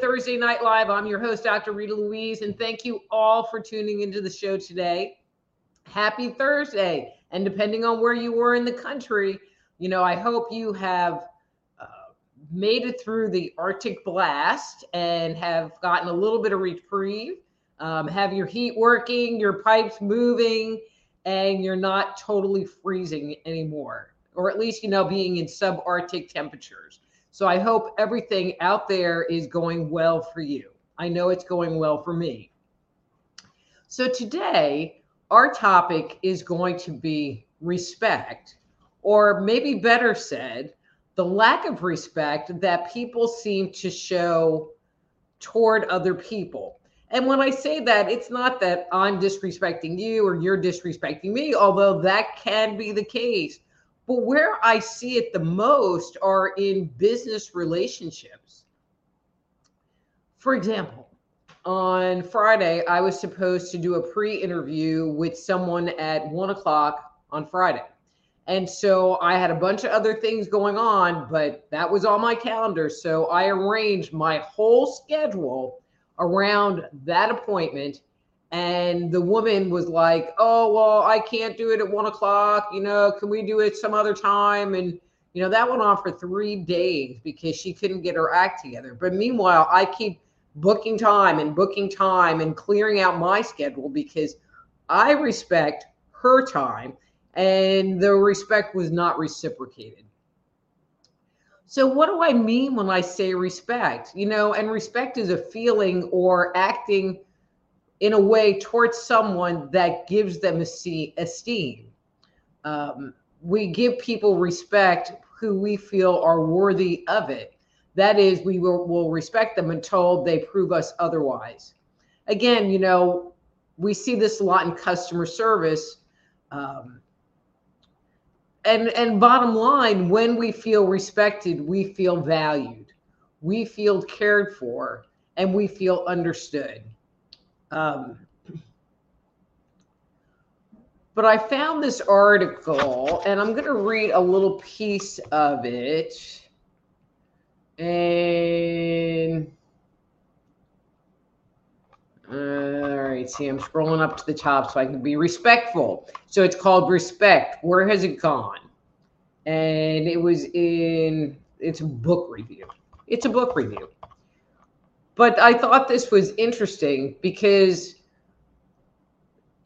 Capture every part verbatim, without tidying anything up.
Thursday Night Live. I'm your host, Doctor Rita Louise, and thank you all for tuning into the show today. Happy Thursday. And depending on where you were in the country, you know, I hope you have uh, made it through the Arctic blast and have gotten a little bit of reprieve, um, have your heat working, your pipes moving, and you're not totally freezing anymore, or at least, you know, being in subarctic temperatures. So I hope everything out there is going well for you. I know it's going well for me. So today, our topic is going to be respect, or maybe better said, the lack of respect that people seem to show toward other people. And when I say that, it's not that I'm disrespecting you or you're disrespecting me, although that can be the case. But where I see it the most are in business relationships. For example, on Friday, I was supposed to do a pre-interview with someone at one o'clock on Friday. And so I had a bunch of other things going on, but that was on my calendar. So I arranged my whole schedule around that appointment. And the woman was like, oh, well, I can't do it at one o'clock. You know, can we do it some other time? And, you know, that went on for three days because she couldn't get her act together. But meanwhile, I keep booking time and booking time and clearing out my schedule because I respect her time, and the respect was not reciprocated. So what do I mean when I say respect? You know, and respect is a feeling or acting in a way towards someone that gives them esteem. Um, we give people respect who we feel are worthy of it. That is, we will, will respect them until they prove us otherwise. Again, you know, we see this a lot in customer service. Um, and, and bottom line, when we feel respected, we feel valued, we feel cared for, and we feel understood. Um, but I found this article, and I'm going to read a little piece of it. And uh, all right, see, I'm scrolling up to the top so I can be respectful. So it's called Respect. Where has it gone? And it was in, it's a book review. It's a book review. But I thought this was interesting because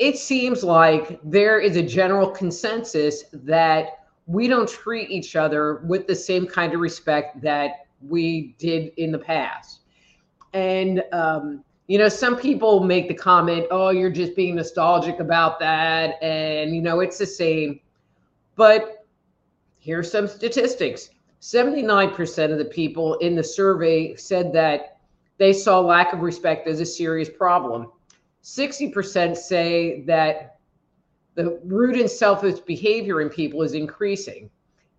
it seems like there is a general consensus that we don't treat each other with the same kind of respect that we did in the past. And, um, you know, some people make the comment, oh, you're just being nostalgic about that. And, you know, it's the same. But here's some statistics. seventy-nine percent of the people in the survey said that they saw lack of respect as a serious problem. sixty percent say that the rude and selfish behavior in people is increasing.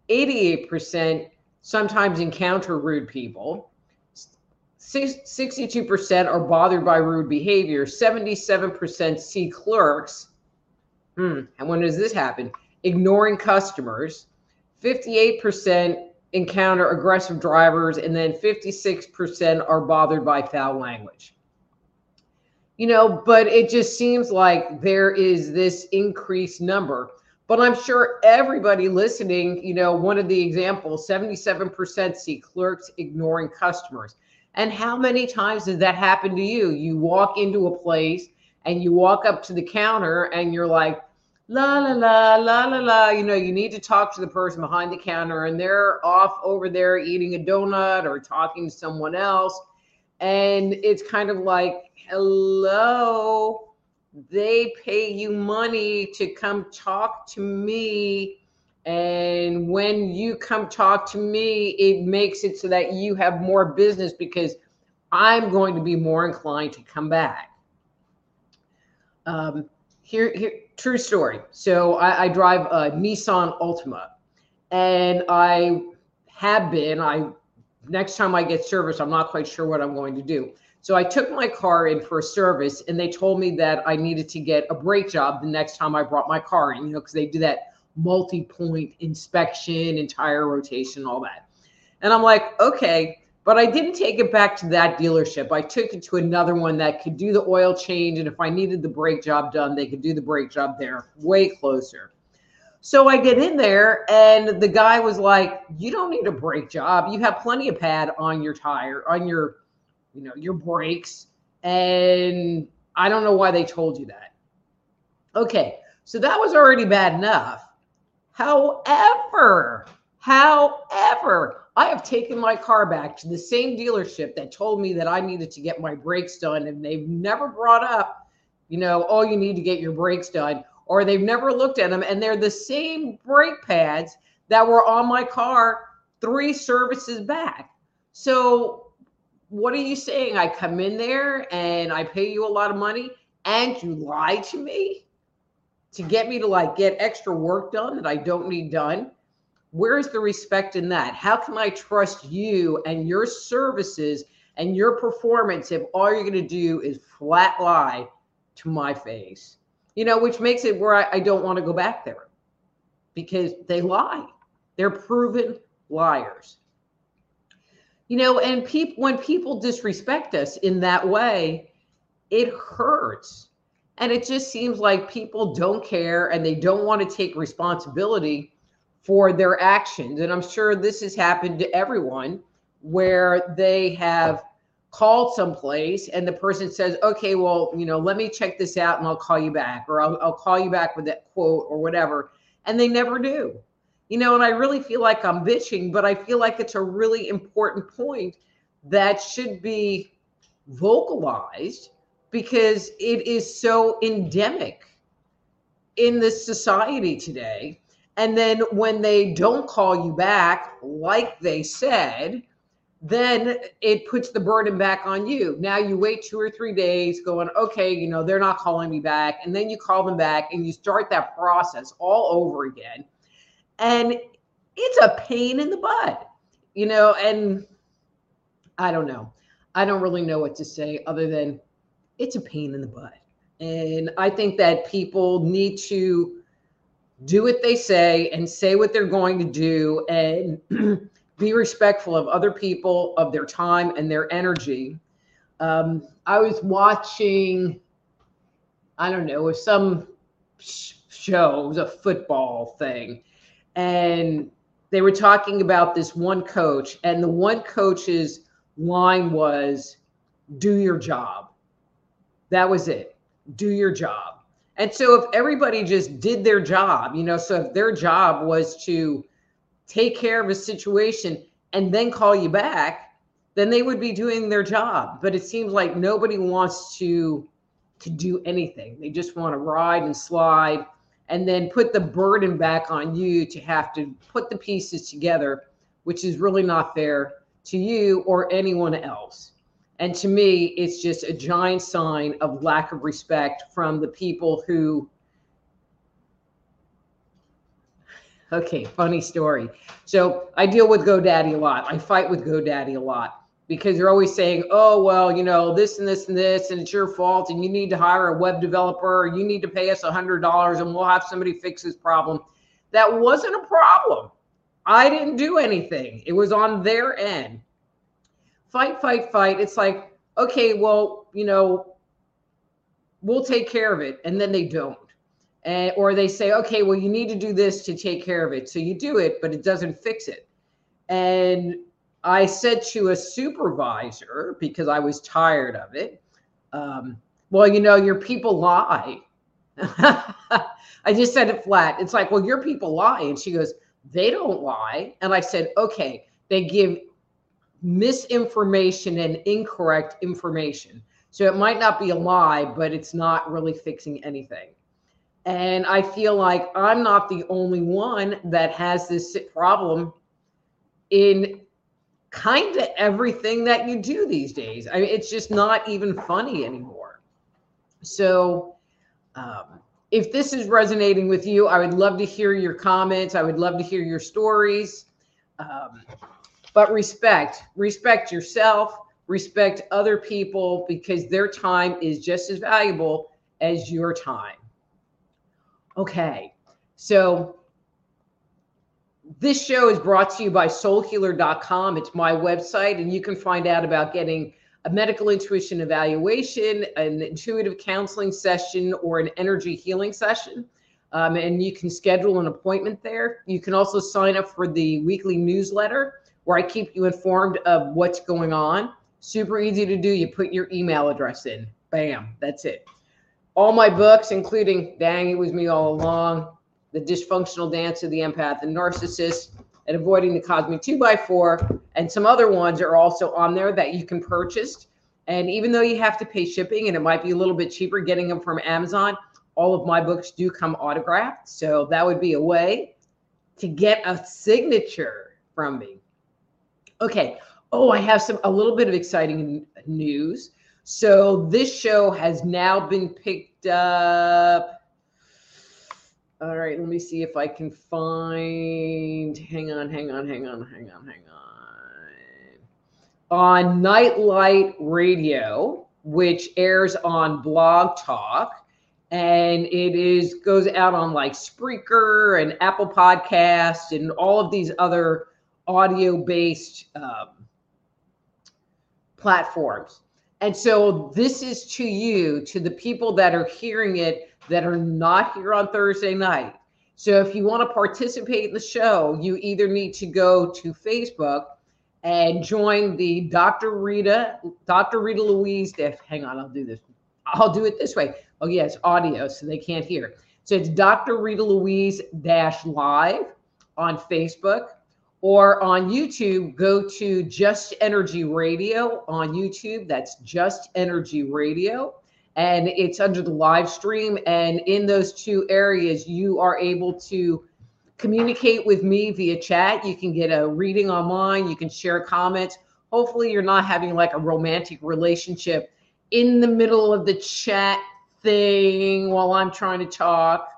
eighty-eight percent sometimes encounter rude people. sixty-two percent are bothered by rude behavior. seventy-seven percent see clerks. Hmm, and when does this happen? Ignoring customers. fifty-eight percent encounter aggressive drivers, and then fifty-six percent are bothered by foul language. You know, but it just seems like there is this increased number. But I'm sure everybody listening, you know, one of the examples, seventy-seven percent see clerks ignoring customers. And how many times does that happen to you? You walk into a place and you walk up to the counter and you're like, la, la, la, la, la, la, you know, you need to talk to the person behind the counter, and they're off over there eating a donut or talking to someone else. And it's kind of like, hello, they pay you money to come talk to me. And when you come talk to me, it makes it so that you have more business, because I'm going to be more inclined to come back. Um, here, here, true story. So I, I drive a Nissan Altima, and I have been, I, next time I get service, I'm not quite sure what I'm going to do. So I took my car in for a service, and they told me that I needed to get a brake job the next time I brought my car in, you know, because they do that multi-point inspection and tire rotation, all that. And I'm like, okay, but I didn't take it back to that dealership. I took it to another one that could do the oil change. And if I needed the brake job done, they could do the brake job there, way closer. So I get in there, and the guy was like, you don't need a brake job. You have plenty of pad on your tire, on your, you know, your brakes. And I don't know why they told you that. Okay. So that was already bad enough. However, however, I have taken my car back to the same dealership that told me that I needed to get my brakes done. And they've never brought up, you know, oh, you need to get your brakes done. Or they've never looked at them. And they're the same brake pads that were on my car three services back. So what are you saying? I come in there and I pay you a lot of money and you lie to me to get me to like get extra work done that I don't need done? Where's the respect in that? How can I trust you and your services and your performance if all you're going to do is flat lie to my face? You know, which makes it where I, I don't want to go back there, because they lie. They're proven liars. You know, and people, when people disrespect us in that way, it hurts. And it just seems like people don't care and they don't want to take responsibility for their actions. And I'm sure this has happened to everyone, where they have called someplace and the person says, okay, well, you know, let me check this out and I'll call you back, or I'll, I'll call you back with that quote or whatever. And they never do, you know, and I really feel like I'm bitching, but I feel like it's a really important point that should be vocalized, because it is so endemic in this society today. And then when they don't call you back, like they said, then it puts the burden back on you. Now you wait two or three days going, okay, you know, they're not calling me back. And then you call them back and you start that process all over again. And it's a pain in the butt, you know, and I don't know. I don't really know what to say other than, it's a pain in the butt. And I think that people need to do what they say and say what they're going to do and be respectful of other people, of their time and their energy. Um, I was watching, I don't know, if some show, it was a football thing, and they were talking about this one coach, and the one coach's line was, do your job. That was it. Do your job. And so if everybody just did their job, you know, so if their job was to take care of a situation and then call you back, then they would be doing their job. But it seems like nobody wants to, to do anything. They just want to ride and slide and then put the burden back on you to have to put the pieces together, which is really not fair to you or anyone else. And to me, it's just a giant sign of lack of respect from the people who, okay, funny story. So I deal with GoDaddy a lot. I fight with GoDaddy a lot because they're always saying, oh, well, you know, this and this and this, and it's your fault, and you need to hire a web developer, or you need to pay us one hundred dollars and we'll have somebody fix this problem. That wasn't a problem. I didn't do anything. It was on their end. Fight, fight, fight. It's like, okay, well, you know, we'll take care of it. And then they don't. And, or they say, okay, well, you need to do this to take care of it. So you do it, but it doesn't fix it. And I said to a supervisor, because I was tired of it, um, well, you know, your people lie. I just said it flat. It's like, well, your people lie. And she goes, they don't lie. And I said, okay, they give misinformation and incorrect information. So it might not be a lie, but it's not really fixing anything. And I feel like I'm not the only one that has this problem in kind of everything that you do these days. I mean, it's just not even funny anymore. So um, if this is resonating with you, I would love to hear your comments. I would love to hear your stories. Um, but respect, respect yourself, respect other people, because their time is just as valuable as your time. Okay, so this show is brought to you by soul healer dot com. It's my website, and you can find out about getting a medical intuition evaluation, an intuitive counseling session, or an energy healing session. Um, and you can schedule an appointment there. You can also sign up for the weekly newsletter where I keep you informed of what's going on. Super easy to do. You put your email address in. Bam, that's it. All my books, including Dang, It Was Me All Along, The Dysfunctional Dance of the Empath and Narcissist, and Avoiding the Cosmic two by four, and some other ones are also on there that you can purchase. And even though you have to pay shipping, and it might be a little bit cheaper getting them from Amazon, all of my books do come autographed. So that would be a way to get a signature from me. Okay. Oh, I have some a little bit of exciting news. So this show has now been picked up. All right, let me see if I can find, hang on, hang on, hang on, hang on, hang on. On Nightlight Radio, which airs on Blog Talk, and it is goes out on like Spreaker and Apple Podcasts and all of these other audio-based um, platforms. And so this is to you, to the people that are hearing it, that are not here on Thursday night. So if you want to participate in the show, you either need to go to Facebook and join the Doctor Rita, Doctor Rita Louise. Hang on, I'll do this. I'll do it this way. Oh yeah, it's audio, so they can't hear. So it's Doctor Rita Louise dash live on Facebook, or on YouTube, go to Just Energy Radio on YouTube. That's Just Energy Radio. And it's under the live stream. And in those two areas, you are able to communicate with me via chat. You can get a reading online. You can share comments. Hopefully you're not having like a romantic relationship in the middle of the chat thing while I'm trying to talk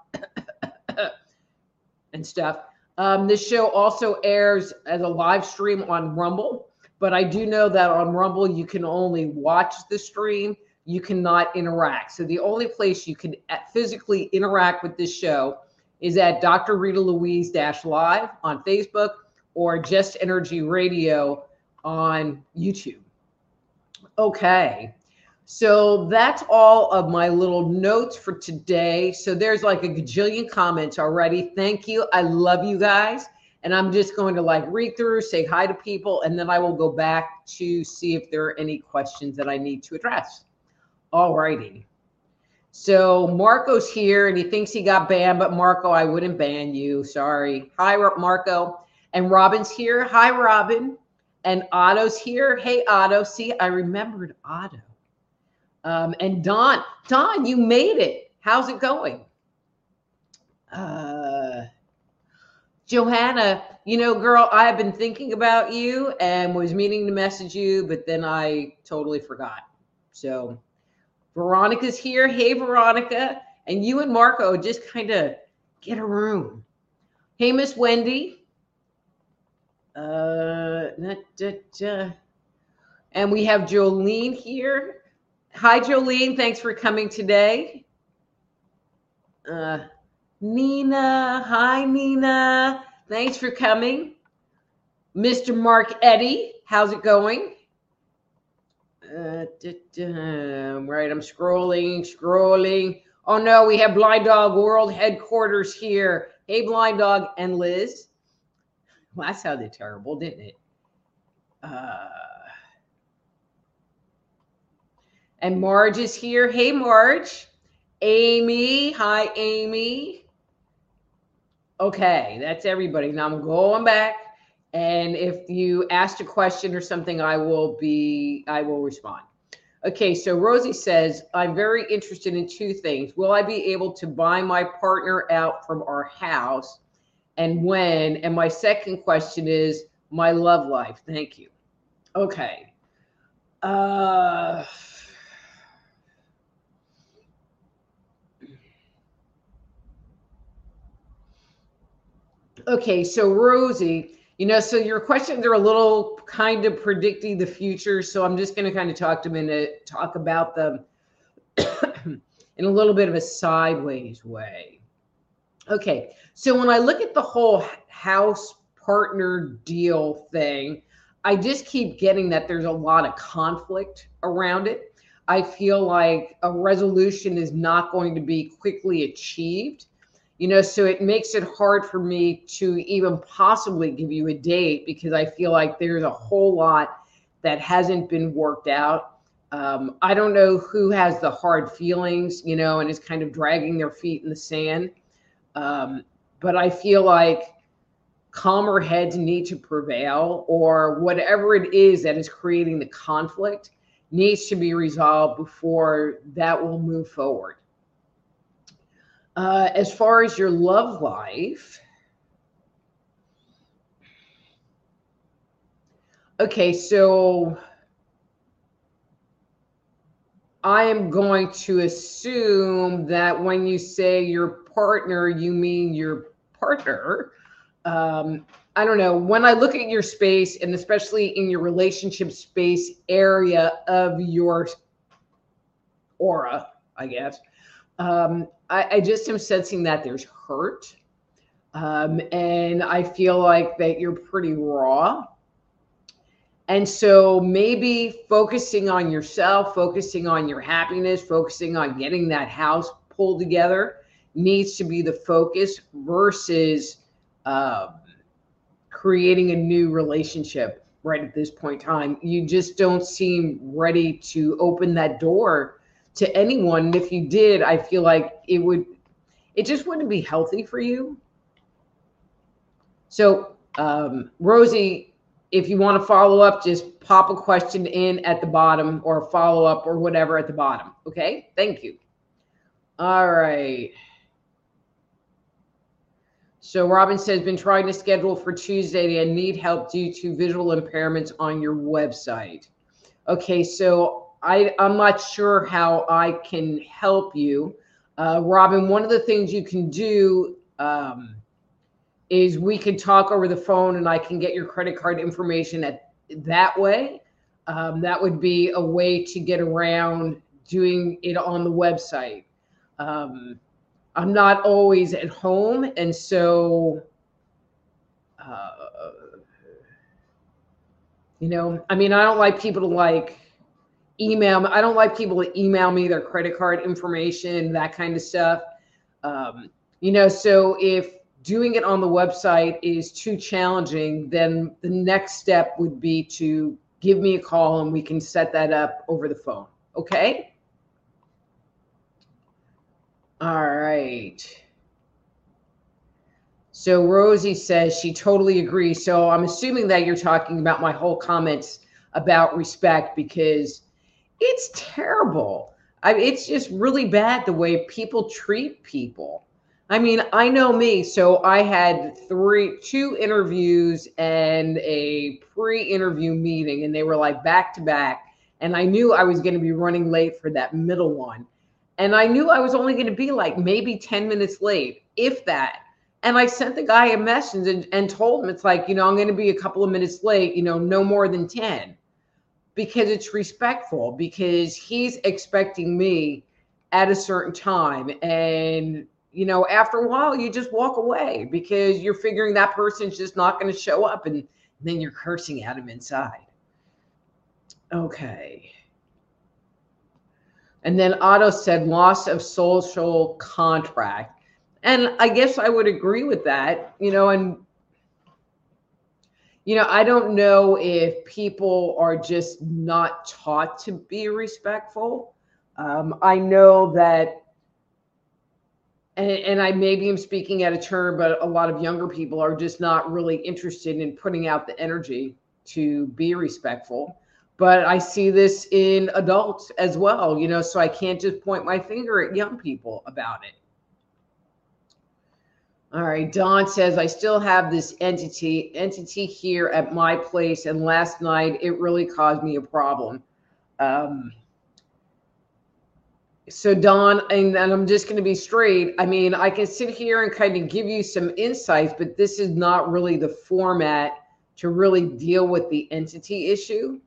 and stuff. Um, this show also airs as a live stream on Rumble, but I do know that on Rumble, you can only watch the stream. You cannot interact. So the only place you can physically interact with this show is at Doctor Rita Louise dash live on Facebook or Just Energy Radio on YouTube. Okay. So that's all of my little notes for today. So there's like a gajillion comments already. Thank you. I love you guys. And I'm just going to like read through, say hi to people, and then I will go back to see if there are any questions that I need to address. All righty. So Marco's here and he thinks he got banned, but Marco, I wouldn't ban you. Sorry. Hi, Marco. And Robin's here. Hi, Robin. And Otto's here. Hey, Otto. See, I remembered Otto. Um, and Don, Don, you made it. How's it going? Uh, Johanna, you know, girl, I've been thinking about you and was meaning to message you, but then I totally forgot. So Veronica's here. Hey, Veronica. And you and Marco just kind of get a room. Hey, Miss Wendy. Uh, da, da, da. And we have Jolene here. Hi, Jolene. Thanks for coming today. Uh, Nina. Hi, Nina. Thanks for coming. Mister Mark Eddy. How's it going? Uh, da, da. Right. I'm scrolling, scrolling. Oh, no. We have Blind Dog World Headquarters here. Hey, Blind Dog and Liz. Well, that sounded terrible, didn't it? Uh. And Marge is here. Hey, Marge. Amy. Hi, Amy. Okay, that's everybody. Now I'm going back. And if you asked a question or something, I will be, I will respond. Okay, so Rosie says, I'm very interested in two things. Will I be able to buy my partner out from our house, and when? And my second question is my love life. Thank you. Okay. Uh, okay, so Rosie, you know, so your questions are a little kind of predicting the future, so I'm just going to kind of talk to them in a, talk about them in a little bit of a sideways way. Okay, so when I look at the whole house partner deal thing, I just keep getting that there's a lot of conflict around it. I feel like a resolution is not going to be quickly achieved. You know, so it makes it hard for me to even possibly give you a date, because I feel like there's a whole lot that hasn't been worked out. Um, I don't know who has the hard feelings, you know, and is kind of dragging their feet in the sand. Um, but I feel like calmer heads need to prevail, or whatever it is that is creating the conflict needs to be resolved before that will move forward. Uh, as far as your love life, okay, so I am going to assume that when you say your partner, you mean your partner. Um, I don't know. When I look at your space, and especially in your relationship space area of your aura, I guess, um, I, I just am sensing that there's hurt. Um, and I feel like that you're pretty raw. And so maybe focusing on yourself, focusing on your happiness, focusing on getting that house pulled together needs to be the focus versus uh, creating a new relationship right at this point in time. You just don't seem ready to open that door to anyone. And if you did, I feel like it would, it just wouldn't be healthy for you. So, um, Rosie, if you want to follow up, just pop a question in at the bottom, or follow up or whatever at the bottom. Okay. Thank you. All right. So Robin says, been trying to schedule for Tuesday and need help due to visual impairments on your website. Okay. So I, I'm not sure how I can help you. Uh, Robin, one of the things you can do um, is we can talk over the phone, and I can get your credit card information at, that way. Um, that would be a way to get around doing it on the website. Um, I'm not always at home, and so... Uh, you know, I mean, I don't like people to like... email. I don't like people to email me their credit card information, that kind of stuff. Um, you know, so if doing it on the website is too challenging, then the next step would be to give me a call, and we can set that up over the phone. Okay. All right. So Rosie says she totally agrees. So I'm assuming that you're talking about my whole comments about respect, because it's terrible. I mean, it's just really bad the way people treat people. I mean, I know me. So I had three, two interviews and a pre-interview meeting, and they were like back to back. And I knew I was going to be running late for that middle one. And I knew I was only going to be like maybe ten minutes late, if that. And I sent the guy a message and, and told him, it's like, you know, I'm going to be a couple of minutes late, you know, no more than ten. Because it's respectful, because he's expecting me at a certain time. And, you know, after a while, you just walk away because you're figuring that person's just not going to show up, and then you're cursing at him inside. Okay. And then Otto said loss of social contract. And I guess I would agree with that, you know, and you know, I don't know if people are just not taught to be respectful. Um, I know that, and, and I maybe am speaking out of turn, but a lot of younger people are just not really interested in putting out the energy to be respectful. But I see this in adults as well, you know, so I can't just point my finger at young people about it. All right, Don says, I still have this entity entity here at my place, and last night it really caused me a problem. Um, so Don, and, and I'm just going to be straight. I mean, I can sit here and kind of give you some insights, but this is not really the format to really deal with the entity issue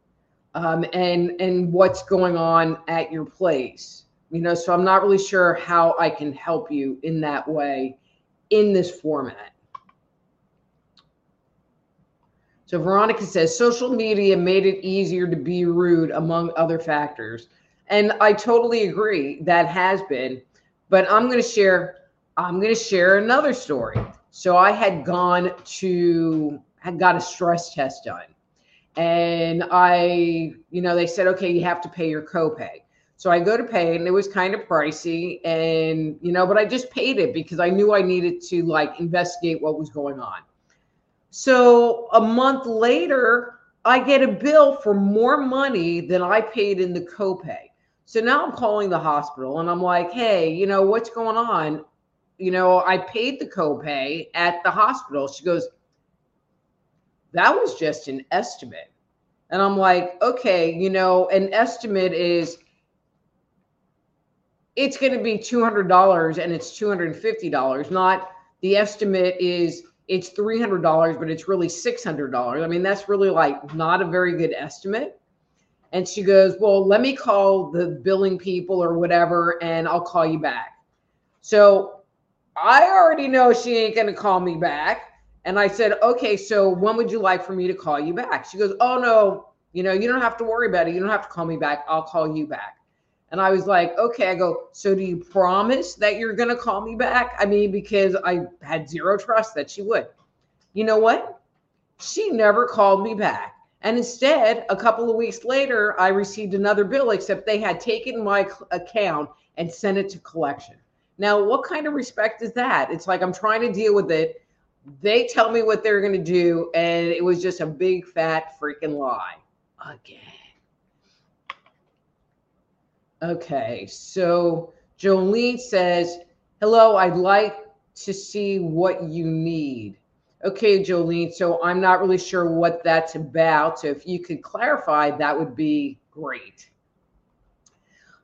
um, and, and what's going on at your place. You know, so I'm not really sure how I can help you in that way, in this format. So Veronica says, social media made it easier to be rude, among other factors. And I totally agree, that has been, but I'm gonna share, I'm gonna share another story. So I had gone to, had got a stress test done. And I, you know, they said, okay, you have to pay your copay. So I go to pay, and it was kind of pricey, and, you know, but I just paid it because I knew I needed to like investigate what was going on. So a month later, I get a bill for more money than I paid in the copay. So now I'm calling the hospital and I'm like, hey, you know, what's going on? You know, I paid the copay at the hospital. She goes, that was just an estimate. And I'm like, okay, you know, an estimate is, it's going to be two hundred dollars and it's two hundred fifty dollars, not the estimate is it's three hundred dollars, but it's really six hundred dollars. I mean, that's really like not a very good estimate. And she goes, well, let me call the billing people or whatever, and I'll call you back. So I already know she ain't going to call me back. And I said, okay, so when would you like for me to call you back? She goes, oh no, you know, you don't have to worry about it. You don't have to call me back. I'll call you back. And I was like, okay, I go, so do you promise that you're going to call me back? I mean, because I had zero trust that she would. You know what? She never called me back. And instead, a couple of weeks later, I received another bill, except they had taken my account and sent it to collection. Now, what kind of respect is that? It's like, I'm trying to deal with it. They tell me what they're going to do. And it was just a big fat freaking lie again. Okay, so Jolene says, hello, I'd like to see what you need. Okay, Jolene, so I'm not really sure what that's about. So if you could clarify, that would be great.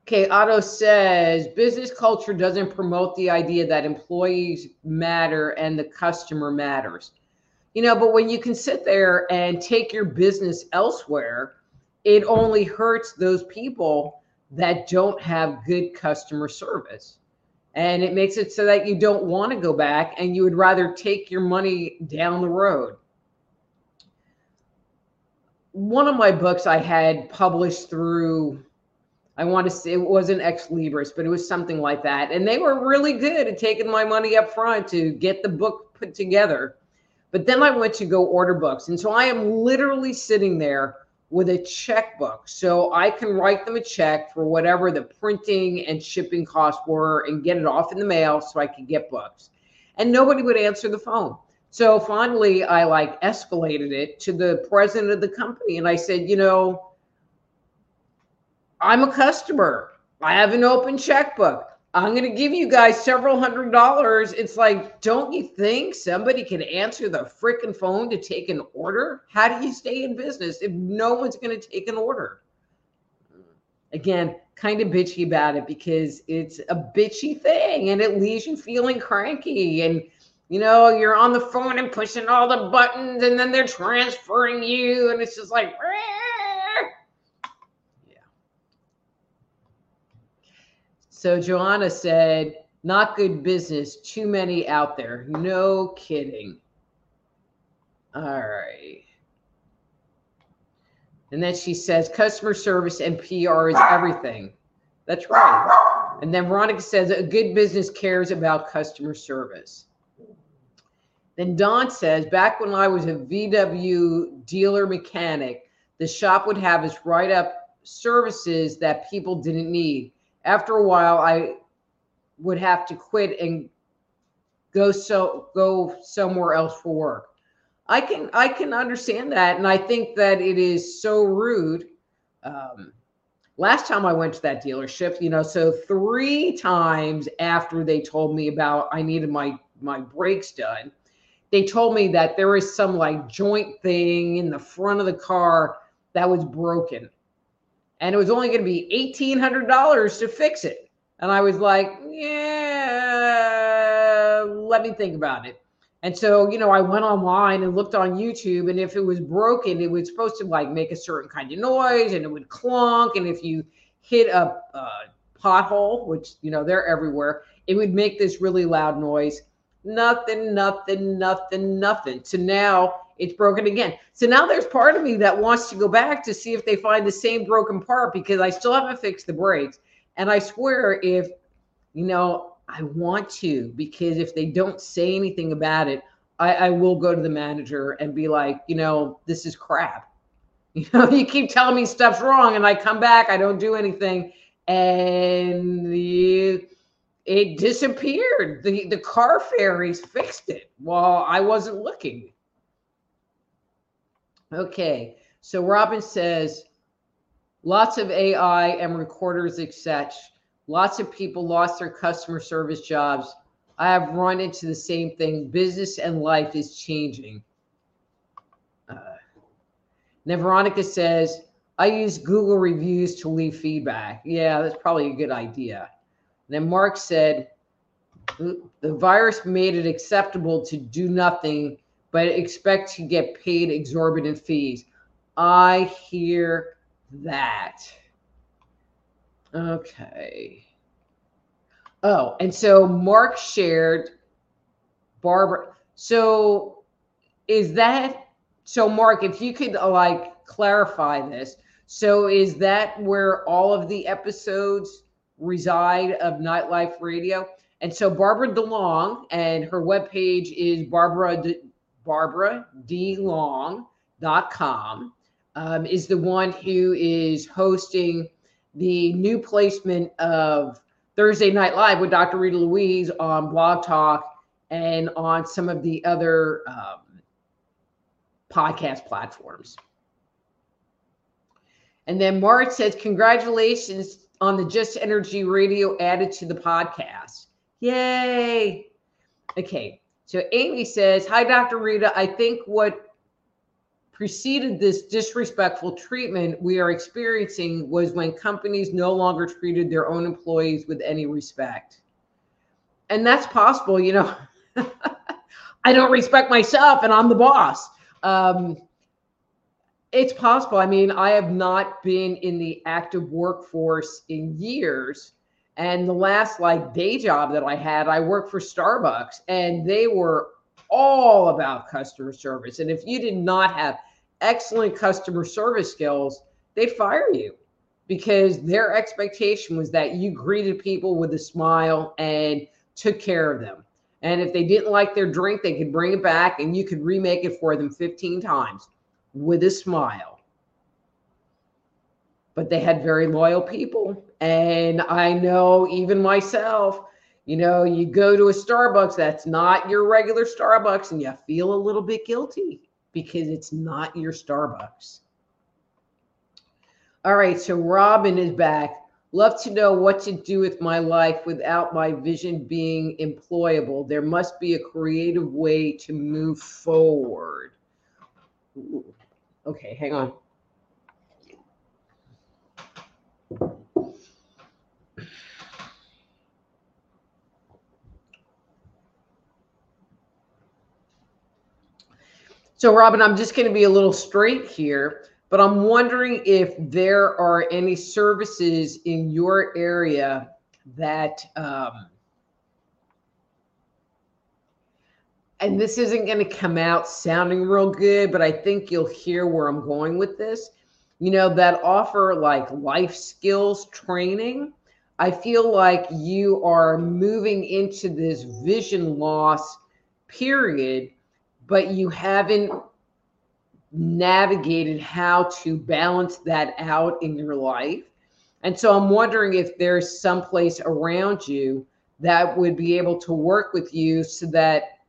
Okay, Otto says, business culture doesn't promote the idea that employees matter and the customer matters. You know, but when you can sit there and take your business elsewhere, it only hurts those people that don't have good customer service. And it makes it so that you don't want to go back and you would rather take your money down the road. One of my books I had published through, I want to say it wasn't Ex Libris, but it was something like that. And they were really good at taking my money up front to get the book put together. But then I went to go order books. And so I am literally sitting there with a checkbook, so I can write them a check for whatever the printing and shipping costs were and get it off in the mail so I could get books. And nobody would answer the phone. So finally, I like escalated it to the president of the company. And I said, you know, I'm a customer. I have an open checkbook. I'm going to give you guys several hundred dollars. It's like, don't you think somebody can answer the freaking phone to take an order? How do you stay in business if no one's going to take an order? Again, kind of bitchy about it because it's a bitchy thing and it leaves you feeling cranky. And, you know, you're on the phone and pushing all the buttons and then they're transferring you. And it's just like, rah! So Joanna said, not good business, too many out there. No kidding. All right. And then she says, customer service and P R is everything. That's right. And then Veronica says, a good business cares about customer service. Then Don says, back when I was a V W dealer mechanic, the shop would have us write up services that people didn't need. After a while, I would have to quit and go so go somewhere else for work. I can I can understand that, and I think that it is so rude um, last time I went to that dealership, you know, so three times after they told me about I needed my my brakes done, they told me that there is some like joint thing in the front of the car that was broken. And it was only going to be eighteen hundred dollars to fix it. And I was like, yeah, let me think about it. And so, you know, I went online and looked on YouTube, and if it was broken, it was supposed to like make a certain kind of noise and it would clunk. And if you hit a, a pothole, which, you know, they're everywhere, it would make this really loud noise. Nothing, nothing, nothing, nothing. So now it's broken again. So now there's part of me that wants to go back to see if they find the same broken part, because I still haven't fixed the brakes. And I swear, if, you know, I want to, because if they don't say anything about it, I, I will go to the manager and be like, you know, this is crap. You know, you keep telling me stuff's wrong, and I come back, I don't do anything, and the, it disappeared. The, the car fairies fixed it while I wasn't looking. Okay, so Robin says, lots of A I and recorders, et cetera. Lots of people lost their customer service jobs. I have run into the same thing. Business and life is changing. Uh, Nevronica says, I use Google reviews to leave feedback. Yeah, that's probably a good idea. And then Mark said, the virus made it acceptable to do nothing, but expect to get paid exorbitant fees. I hear that. Okay. Oh, and so Mark shared Barbara. So is that, so Mark, if you could like clarify this. So is that where all of the episodes reside of Nightlife Radio? And so Barbara DeLong, and her webpage is Barbara De, Barbara De Long dot com, um, is the one who is hosting the new placement of Thursday Night Live with Doctor Rita Louise on Blog Talk and on some of the other um, podcast platforms. And then Mark says, congratulations on the Just Energy Radio added to the podcast. Yay. Okay. So Amy says, hi, Doctor Rita. I think what preceded this disrespectful treatment we are experiencing was when companies no longer treated their own employees with any respect. And that's possible, you know. I don't respect myself and I'm the boss. Um, it's possible. I mean, I have not been in the active workforce in years. And the last like day job that I had, I worked for Starbucks, and they were all about customer service. And if you did not have excellent customer service skills, they'd fire you, because their expectation was that you greeted people with a smile and took care of them. And if they didn't like their drink, they could bring it back and you could remake it for them fifteen times with a smile. But they had very loyal people. And I know even myself, you know, you go to a Starbucks that's not your regular Starbucks, and you feel a little bit guilty because it's not your Starbucks. All right, so Robin is back. Love to know what to do with my life without my vision being employable. There must be a creative way to move forward. Ooh. Okay, hang on. So, Robin, I'm just going to be a little straight here, but I'm wondering if there are any services in your area that, um, and this isn't going to come out sounding real good, but I think you'll hear where I'm going with this, you know, that offer like life skills training. I feel like you are moving into this vision loss period, but you haven't navigated how to balance that out in your life. And so I'm wondering if there's someplace around you that would be able to work with you so that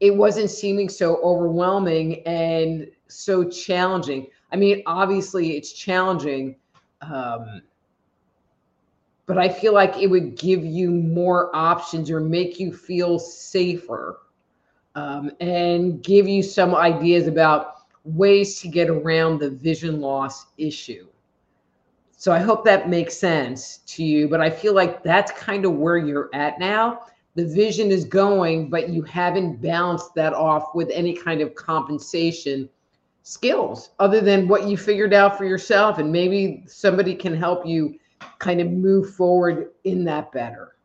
it wasn't seeming so overwhelming, and so challenging. I mean, obviously it's challenging, um, but I feel like it would give you more options or make you feel safer, um, and give you some ideas about ways to get around the vision loss issue. So I hope that makes sense to you, but I feel like that's kind of where you're at now. The vision is going, but you haven't balanced that off with any kind of compensation skills other than what you figured out for yourself. And maybe somebody can help you kind of move forward in that better.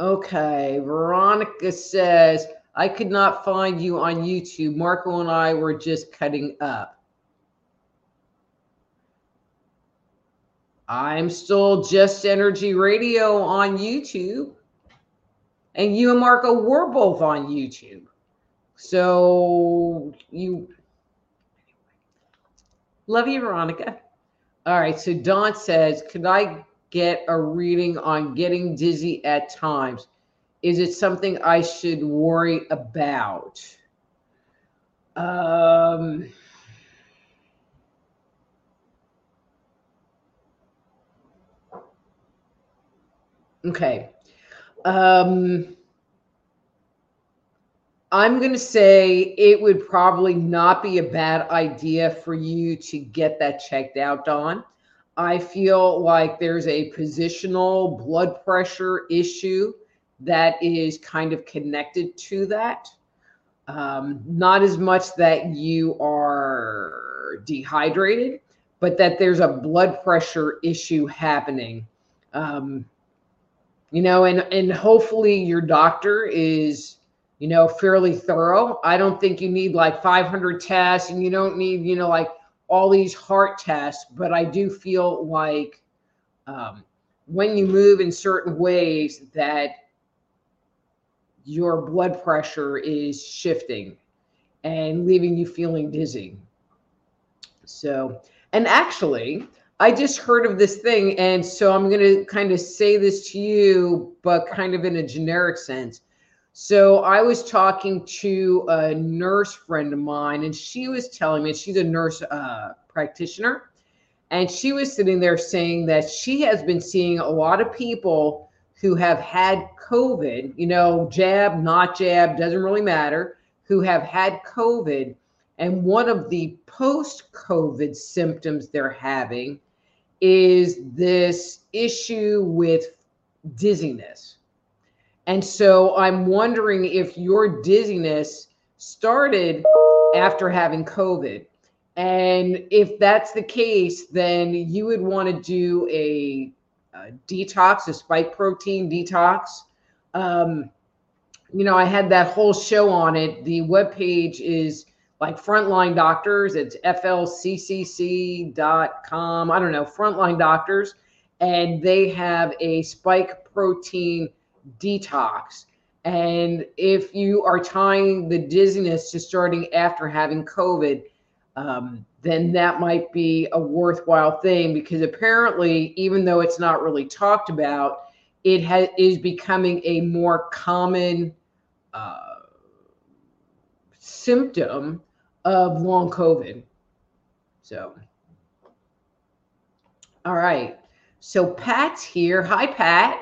Okay, Veronica says, I could not find you on YouTube. Marco and I were just cutting up. I'm still Just Energy Radio on YouTube. And you and Marco were both on YouTube. So you, love you, Veronica. All right, so Don says, could I get a reading on getting dizzy at times? Is it something I should worry about? Um... Okay, um, I'm going to say it would probably not be a bad idea for you to get that checked out, Dawn. I feel like there's a positional blood pressure issue that is kind of connected to that. Um, not as much that you are dehydrated, but that there's a blood pressure issue happening. Um, You know, and, and hopefully your doctor is, you know, fairly thorough. I don't think you need like five hundred tests, and you don't need, you know, like all these heart tests. But I do feel like um, when you move in certain ways that your blood pressure is shifting and leaving you feeling dizzy. So, and actually, I just heard of this thing, and so I'm going to kind of say this to you, but kind of in a generic sense. So I was talking to a nurse friend of mine, and she was telling me, she's a nurse uh, practitioner, and she was sitting there saying that she has been seeing a lot of people who have had COVID, you know, jab, not jab, doesn't really matter, who have had COVID. And one of the post-COVID symptoms they're having is this issue with dizziness. And so I'm wondering if your dizziness started after having COVID. And if that's the case, then you would want to do a, a detox, a spike protein detox. Um, you know, I had that whole show on it. The webpage is like Frontline Doctors. It's F L C C C dot com. I don't know, Frontline Doctors. And they have a spike protein detox. And if you are tying the dizziness to starting after having COVID, um, then that might be a worthwhile thing, because apparently, even though it's not really talked about, it has, is becoming a more common uh, symptom of long COVID. So, all right. So Pat's here. Hi, Pat.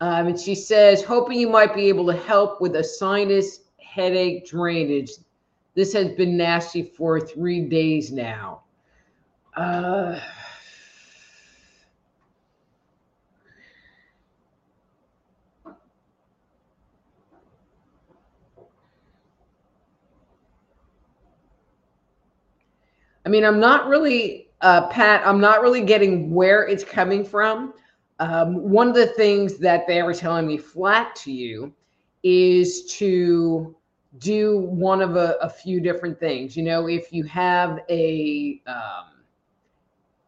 Um, and she says, hoping you might be able to help with a sinus headache drainage. This has been nasty for three days now. Uh, I mean, I'm not really, uh, Pat, I'm not really getting where it's coming from. Um, one of the things that they were telling me flat to you is to do one of a, a few different things. You know, if you have a um,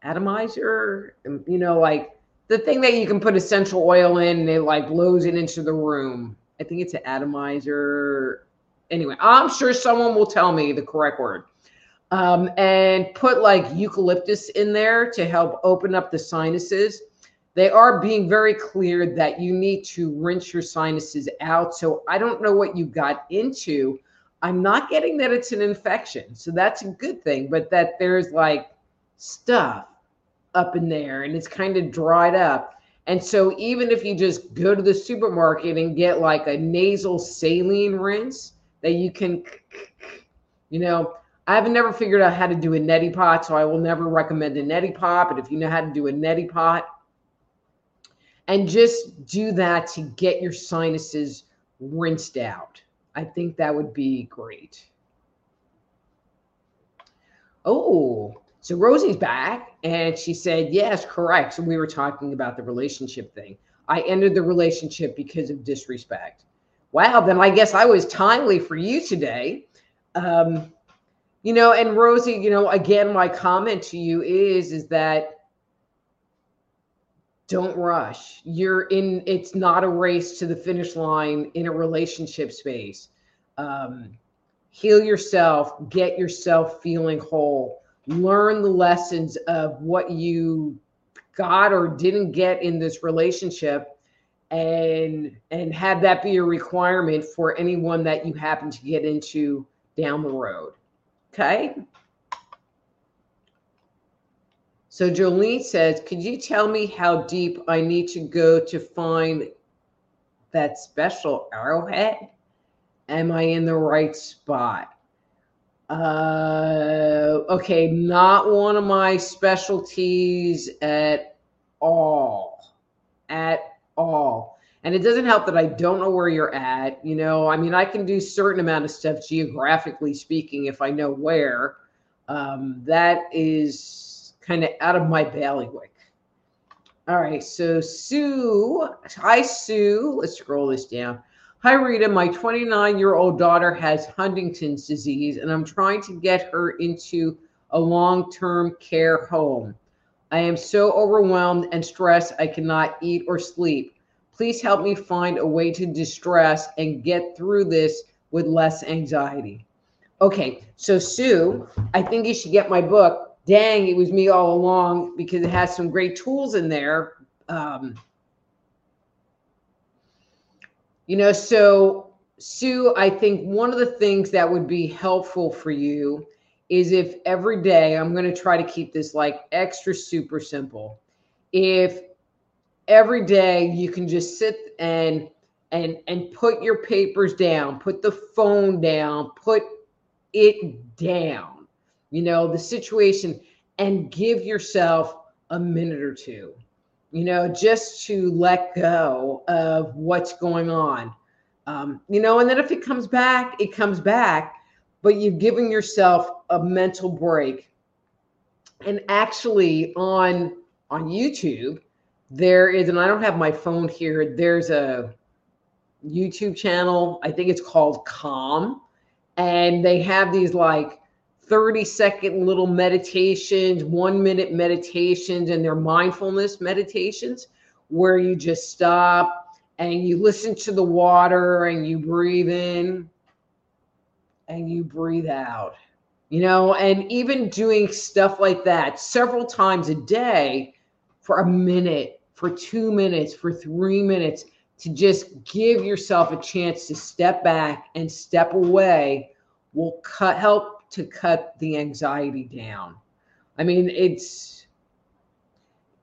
atomizer, you know, like the thing that you can put essential oil in and it like blows it into the room. I think it's an atomizer. Anyway, I'm sure someone will tell me the correct word. Um, and put like eucalyptus in there to help open up the sinuses. They are being very clear that you need to rinse your sinuses out. So I don't know what you got into. I'm not getting that it's an infection. So that's a good thing, but that there's like stuff up in there and it's kind of dried up. And so even if you just go to the supermarket and get like a nasal saline rinse that you can, you know, I've never figured out how to do a neti pot, so I will never recommend a neti pot. But if you know how to do a neti pot, and just do that to get your sinuses rinsed out, I think that would be great. Oh, so Rosie's back, and she said, yes, correct. So we were talking about the relationship thing. I ended the relationship because of disrespect. Wow, then I guess I was timely for you today. Um, you know, and Rosie, you know, again, my comment to you is, is that don't rush. You're in, it's not a race to the finish line in a relationship space. Um, heal yourself, get yourself feeling whole. Learn the lessons of what you got or didn't get in this relationship, and and have that be a requirement for anyone that you happen to get into down the road. Okay. So Jolene says, could you tell me how deep I need to go to find that special arrowhead? Am I in the right spot? Uh, okay, not one of my specialties at all, at all. And it doesn't help that I don't know where you're at. You know, I mean, I can do a certain amount of stuff geographically speaking, if I know where. Um, that is kind of out of my bailiwick. All right, so Sue, hi Sue, let's scroll this down. Hi, Rita. My twenty-nine-year-old daughter has Huntington's disease, and I'm trying to get her into a long-term care home. I am so overwhelmed and stressed I cannot eat or sleep. Please help me find a way to distress and get through this with less anxiety. Okay, so Sue, I think you should get my book, Dang, It Was Me All Along, because it has some great tools in there. Um, You know, so Sue, I think one of the things that would be helpful for you is if every day, I'm going to try to keep this like extra super simple. If every day you can just sit and, and, and put your papers down, put the phone down, put it down, you know, the situation, and give yourself a minute or two. You know, just to let go of what's going on, um, you know, and then if it comes back, it comes back, but you've given yourself a mental break. And actually on, on YouTube, there is, and I don't have my phone here, there's a YouTube channel, I think it's called Calm, and they have these like thirty second little meditations, one minute meditations, and their mindfulness meditations where you just stop and you listen to the water and you breathe in and you breathe out, you know, and even doing stuff like that several times a day for a minute, for two minutes, for three minutes to just give yourself a chance to step back and step away will cut, help to cut the anxiety down. I mean, it's,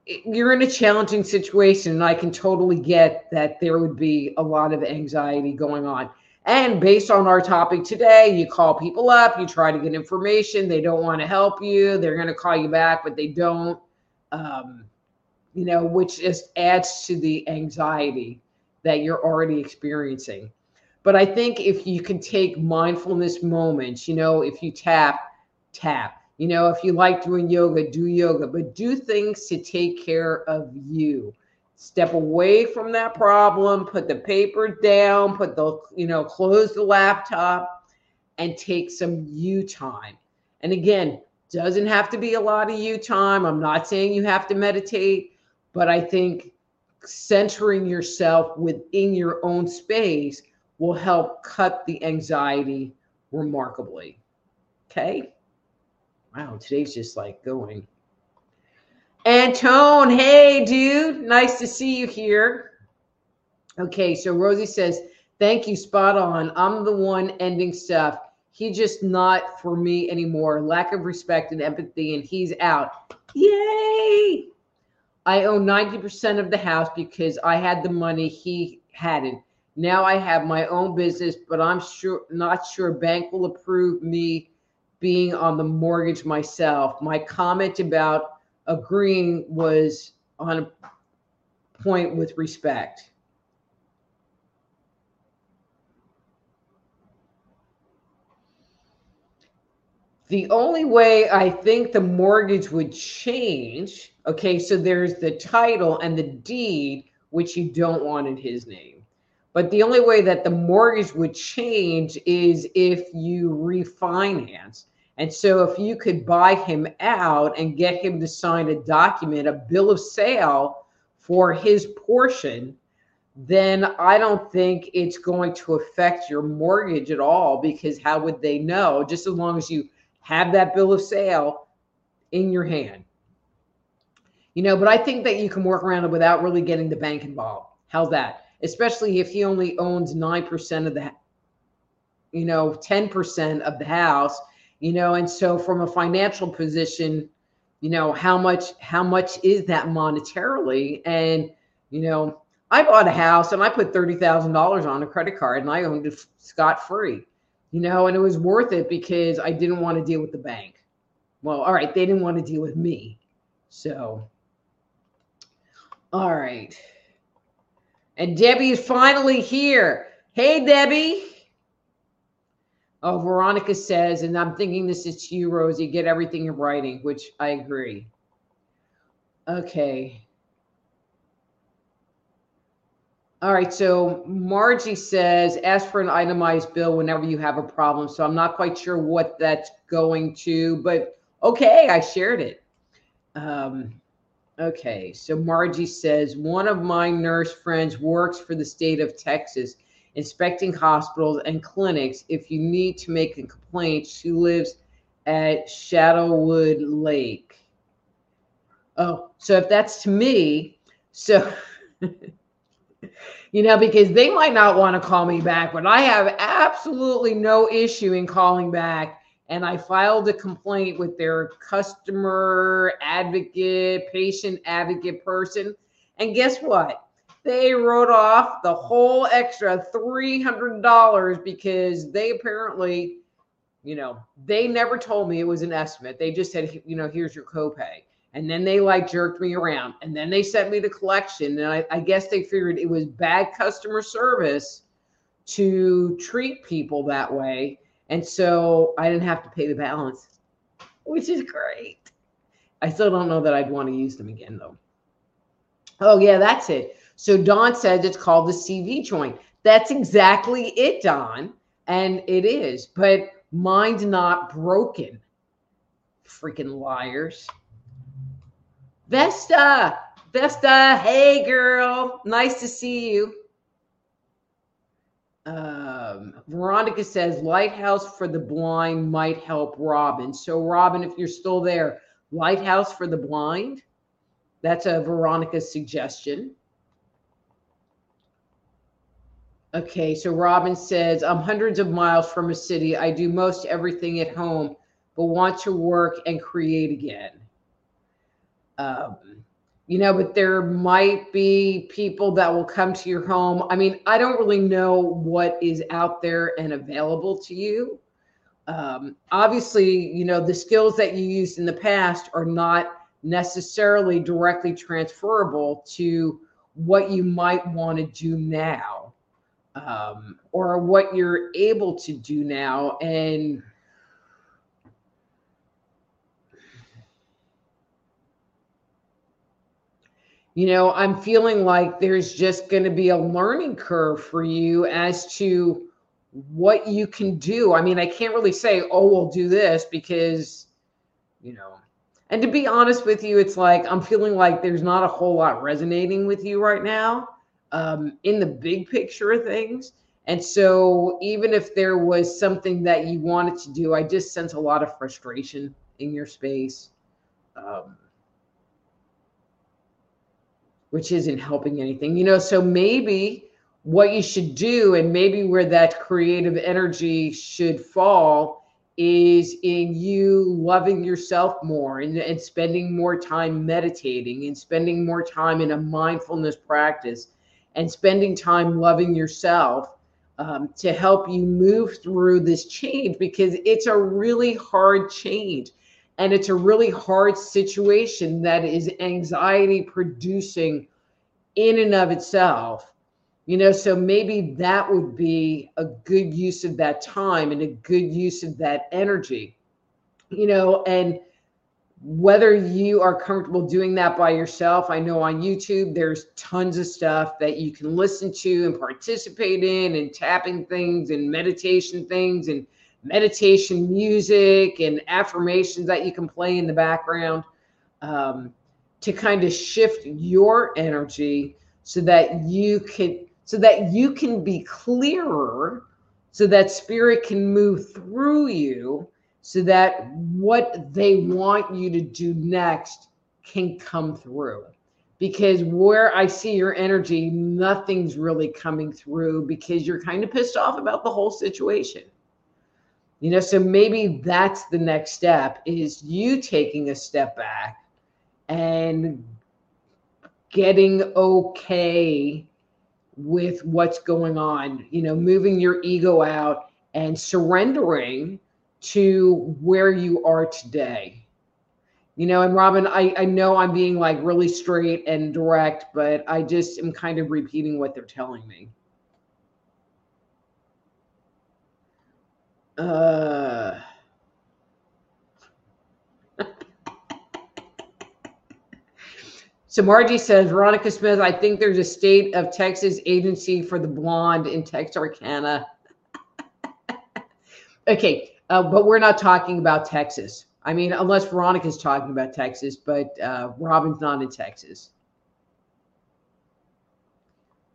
it, you're in a challenging situation, and I can totally get that there would be a lot of anxiety going on. And based on our topic today, you call people up, you try to get information, they don't want to help you, they're going to call you back, but they don't, um, you know, which just adds to the anxiety that you're already experiencing. But I think if you can take mindfulness moments, you know, if you tap, tap, you know, if you like doing yoga, do yoga, but do things to take care of you. Step away from that problem, put the paper down, put the, you know, close the laptop and take some you time. And again, doesn't have to be a lot of you time. I'm not saying you have to meditate, but I think centering yourself within your own space will help cut the anxiety remarkably. Okay. Wow. Today's just like going. Antone. Hey, dude. Nice to see you here. Okay. So Rosie says, thank you. Spot on. I'm the one ending stuff. He's just not for me anymore. Lack of respect and empathy, and he's out. Yay! I own ninety percent of the house because I had the money, he hadn't. Now I have my own business, but I'm sure not sure bank will approve me being on the mortgage myself. My comment about agreeing was on a point with respect. The only way I think the mortgage would change, okay, so there's the title and the deed, which you don't want in his name. But the only way that the mortgage would change is if you refinance. And so if you could buy him out and get him to sign a document, a bill of sale for his portion, then I don't think it's going to affect your mortgage at all, because how would they know? Just as long as you have that bill of sale in your hand. You know, but I think that you can work around it without really getting the bank involved. How's that? Especially if he only owns nine percent of the, you know, ten percent of the house, you know, and so from a financial position, you know, how much, how much is that monetarily? And, you know, I bought a house and I put thirty thousand dollars on a credit card and I owned it scot-free. You know, and it was worth it because I didn't want to deal with the bank. Well, all right, they didn't want to deal with me. So, all right. And Debbie is finally here. Hey, Debbie. Oh, Veronica says, and I'm thinking this is to you, Rosie, get everything in writing, which I agree. Okay. All right, so Margie says, ask for an itemized bill whenever you have a problem. So I'm not quite sure what that's going to, but okay, I shared it. Um, okay, so Margie says, one of my nurse friends works for the state of Texas, inspecting hospitals and clinics. If you need to make a complaint, she lives at Shadowwood Lake. Oh, so if that's to me, so... You know, because they might not want to call me back, but I have absolutely no issue in calling back. And I filed a complaint with their customer advocate, patient advocate person. And guess what? They wrote off the whole extra three hundred dollars because they apparently, you know, they never told me it was an estimate. They just said, you know, here's your copay. And then they like jerked me around and then they sent me to collection. And I, I guess they figured it was bad customer service to treat people that way. And so I didn't have to pay the balance, which is great. I still don't know that I'd want to use them again though. Oh yeah, that's it. So Don says it's called the C V joint. That's exactly it, Don. And it is, but mine's not broken. Freaking liars. Vesta, Vesta, hey girl, nice to see you. Um, Veronica says, Lighthouse for the Blind might help Robin. So Robin, if you're still there, Lighthouse for the Blind, that's a Veronica suggestion. Okay, so Robin says, I'm hundreds of miles from a city. I do most everything at home, but want to work and create again. Um, you know, but there might be people that will come to your home. I mean, I don't really know what is out there and available to you. Um, obviously, you know, the skills that you used in the past are not necessarily directly transferable to what you might want to do now, um, or what you're able to do now. And you know, I'm feeling like there's just going to be a learning curve for you as to what you can do. I mean, I can't really say, oh, we'll do this because, you know, and to be honest with you, it's like I'm feeling like there's not a whole lot resonating with you right now um, in the big picture of things. And so even if there was something that you wanted to do, I just sense a lot of frustration in your space. Um which isn't helping anything, you know, so maybe what you should do, and maybe where that creative energy should fall, is in you loving yourself more and, and spending more time meditating and spending more time in a mindfulness practice and spending time loving yourself um, to help you move through this change, because it's a really hard change and it's a really hard situation that is anxiety producing in and of itself. You know, so maybe that would be a good use of that time and a good use of that energy, you know, and whether you are comfortable doing that by yourself. I know on YouTube, there's tons of stuff that you can listen to and participate in, and tapping things and meditation things and meditation music and affirmations that you can play in the background um, to kind of shift your energy so that you can So that you can be clearer, so that spirit can move through you, so that what they want you to do next can come through. Because where I see your energy, nothing's really coming through because you're kind of pissed off about the whole situation. You know, so maybe that's the next step, is you taking a step back and getting okay with what's going on, you know, moving your ego out and surrendering to where you are today. You know, and Robin, I, I know I'm being like really straight and direct, but I just am kind of repeating what they're telling me. Uh... So Margie says, Veronica Smith, I think there's a state of Texas agency for the blonde in Texarkana. Okay, uh, but we're not talking about Texas. I mean, unless Veronica's talking about Texas, but uh, Robin's not in Texas.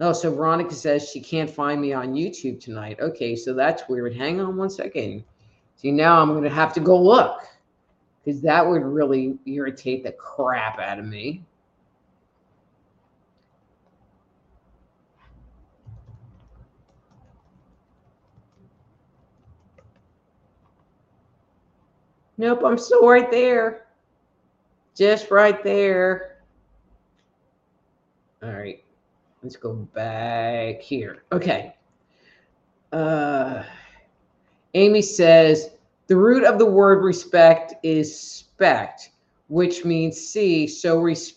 Oh, so Veronica says she can't find me on YouTube tonight. Okay, so that's weird. Hang on one second. See, now I'm going to have to go look, because that would really irritate the crap out of me. Nope, I'm still right there. Just right there. All right, let's go back here. Okay. Uh, Amy says, the root of the word respect is spect, which means see. So, res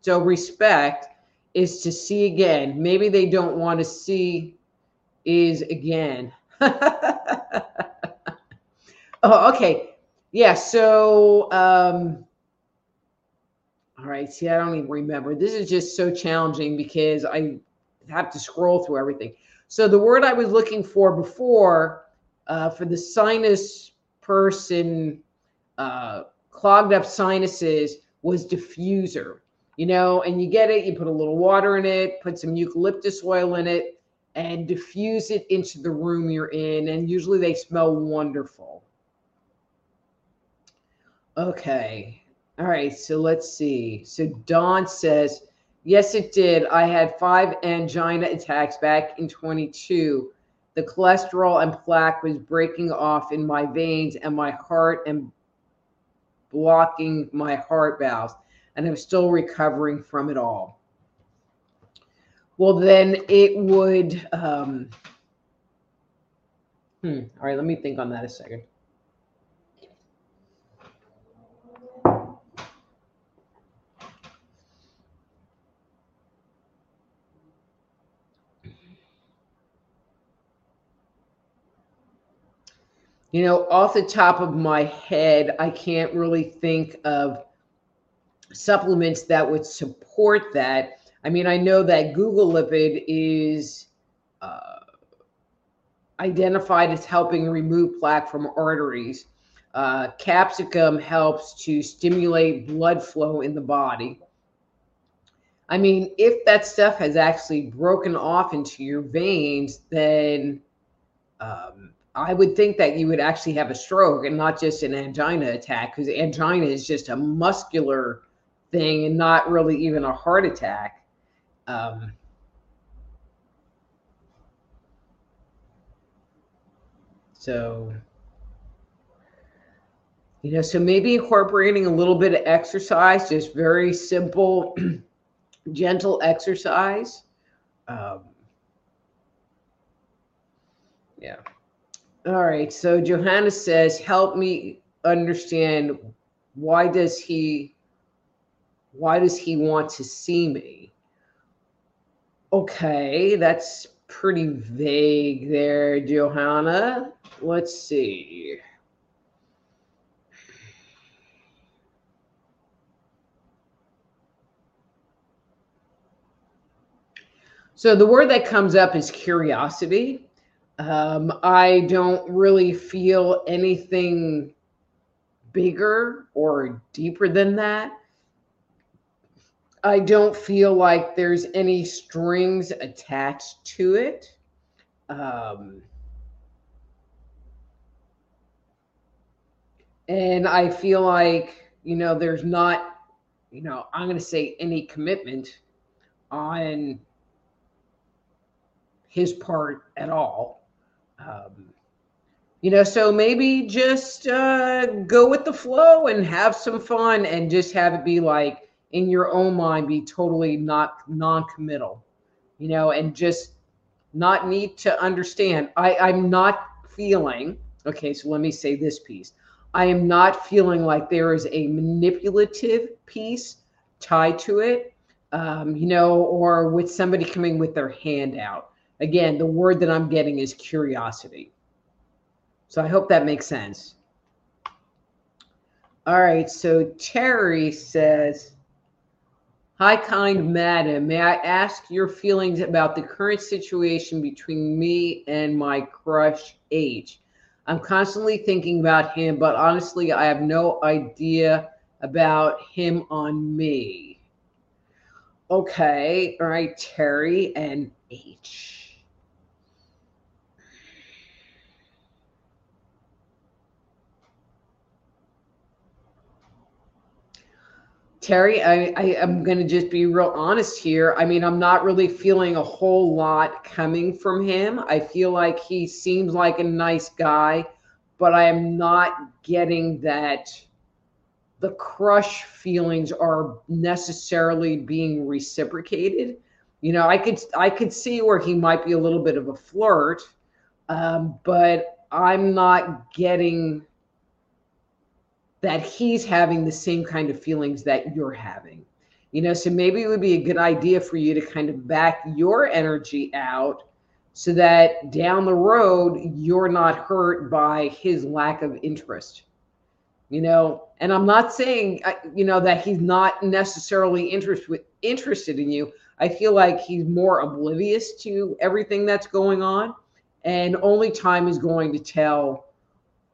so respect is to see again. Maybe they don't want to see is again. Oh, okay. Yeah, so, um, all right, see, I don't even remember. This is just so challenging because I have to scroll through everything. So the word I was looking for before uh, for the sinus person, uh, clogged up sinuses, was diffuser, you know, and you get it, you put a little water in it, put some eucalyptus oil in it, and diffuse it into the room you're in, and usually they smell wonderful. Okay. All right. So let's see. So Dawn says, yes, it did. I had five angina attacks back in twenty-two. The cholesterol and plaque was breaking off in my veins and my heart and blocking my heart valves. And I'm still recovering from it all. Well, then it would. Um, hmm. All right. Let me think on that a second. You know, off the top of my head, I can't really think of supplements that would support that. I mean, I know that Google Lipid is uh, identified as helping remove plaque from arteries. Uh, capsicum helps to stimulate blood flow in the body. I mean, if that stuff has actually broken off into your veins, then um, I would think that you would actually have a stroke and not just an angina attack, because angina is just a muscular thing and not really even a heart attack. Um, So, you know, so maybe incorporating a little bit of exercise, just very simple, gentle exercise. Um, yeah. All right. So Johanna says, help me understand why does he, why does he want to see me? Okay. That's pretty vague there, Johanna. Let's see. So the word that comes up is curiosity. Um, I don't really feel anything bigger or deeper than that. I don't feel like there's any strings attached to it. Um, and I feel like, you know, there's not, you know, I'm going to say any commitment on his part at all. Um, you know, so maybe just uh, go with the flow and have some fun and just have it be like, in your own mind, be totally not non-committal, you know, and just not need to understand. I, I'm not feeling, okay, so let me say this piece. I am not feeling like there is a manipulative piece tied to it, um, you know, or with somebody coming with their hand out. Again, the word that I'm getting is curiosity. So I hope that makes sense. All right, so Terry says, hi, kind madam. May I ask your feelings about the current situation between me and my crush H? I'm constantly thinking about him, but honestly, I have no idea about him on me. Okay. All right, Terry and H. Terry, I, I, I'm going to just be real honest here. I mean, I'm not really feeling a whole lot coming from him. I feel like he seems like a nice guy, but I am not getting that the crush feelings are necessarily being reciprocated. You know, I could, I could see where he might be a little bit of a flirt, um, but I'm not getting that he's having the same kind of feelings that you're having, you know, so maybe it would be a good idea for you to kind of back your energy out so that down the road, you're not hurt by his lack of interest, you know, and I'm not saying, you know, that he's not necessarily interest with, interested in you. I feel like he's more oblivious to everything that's going on, and only time is going to tell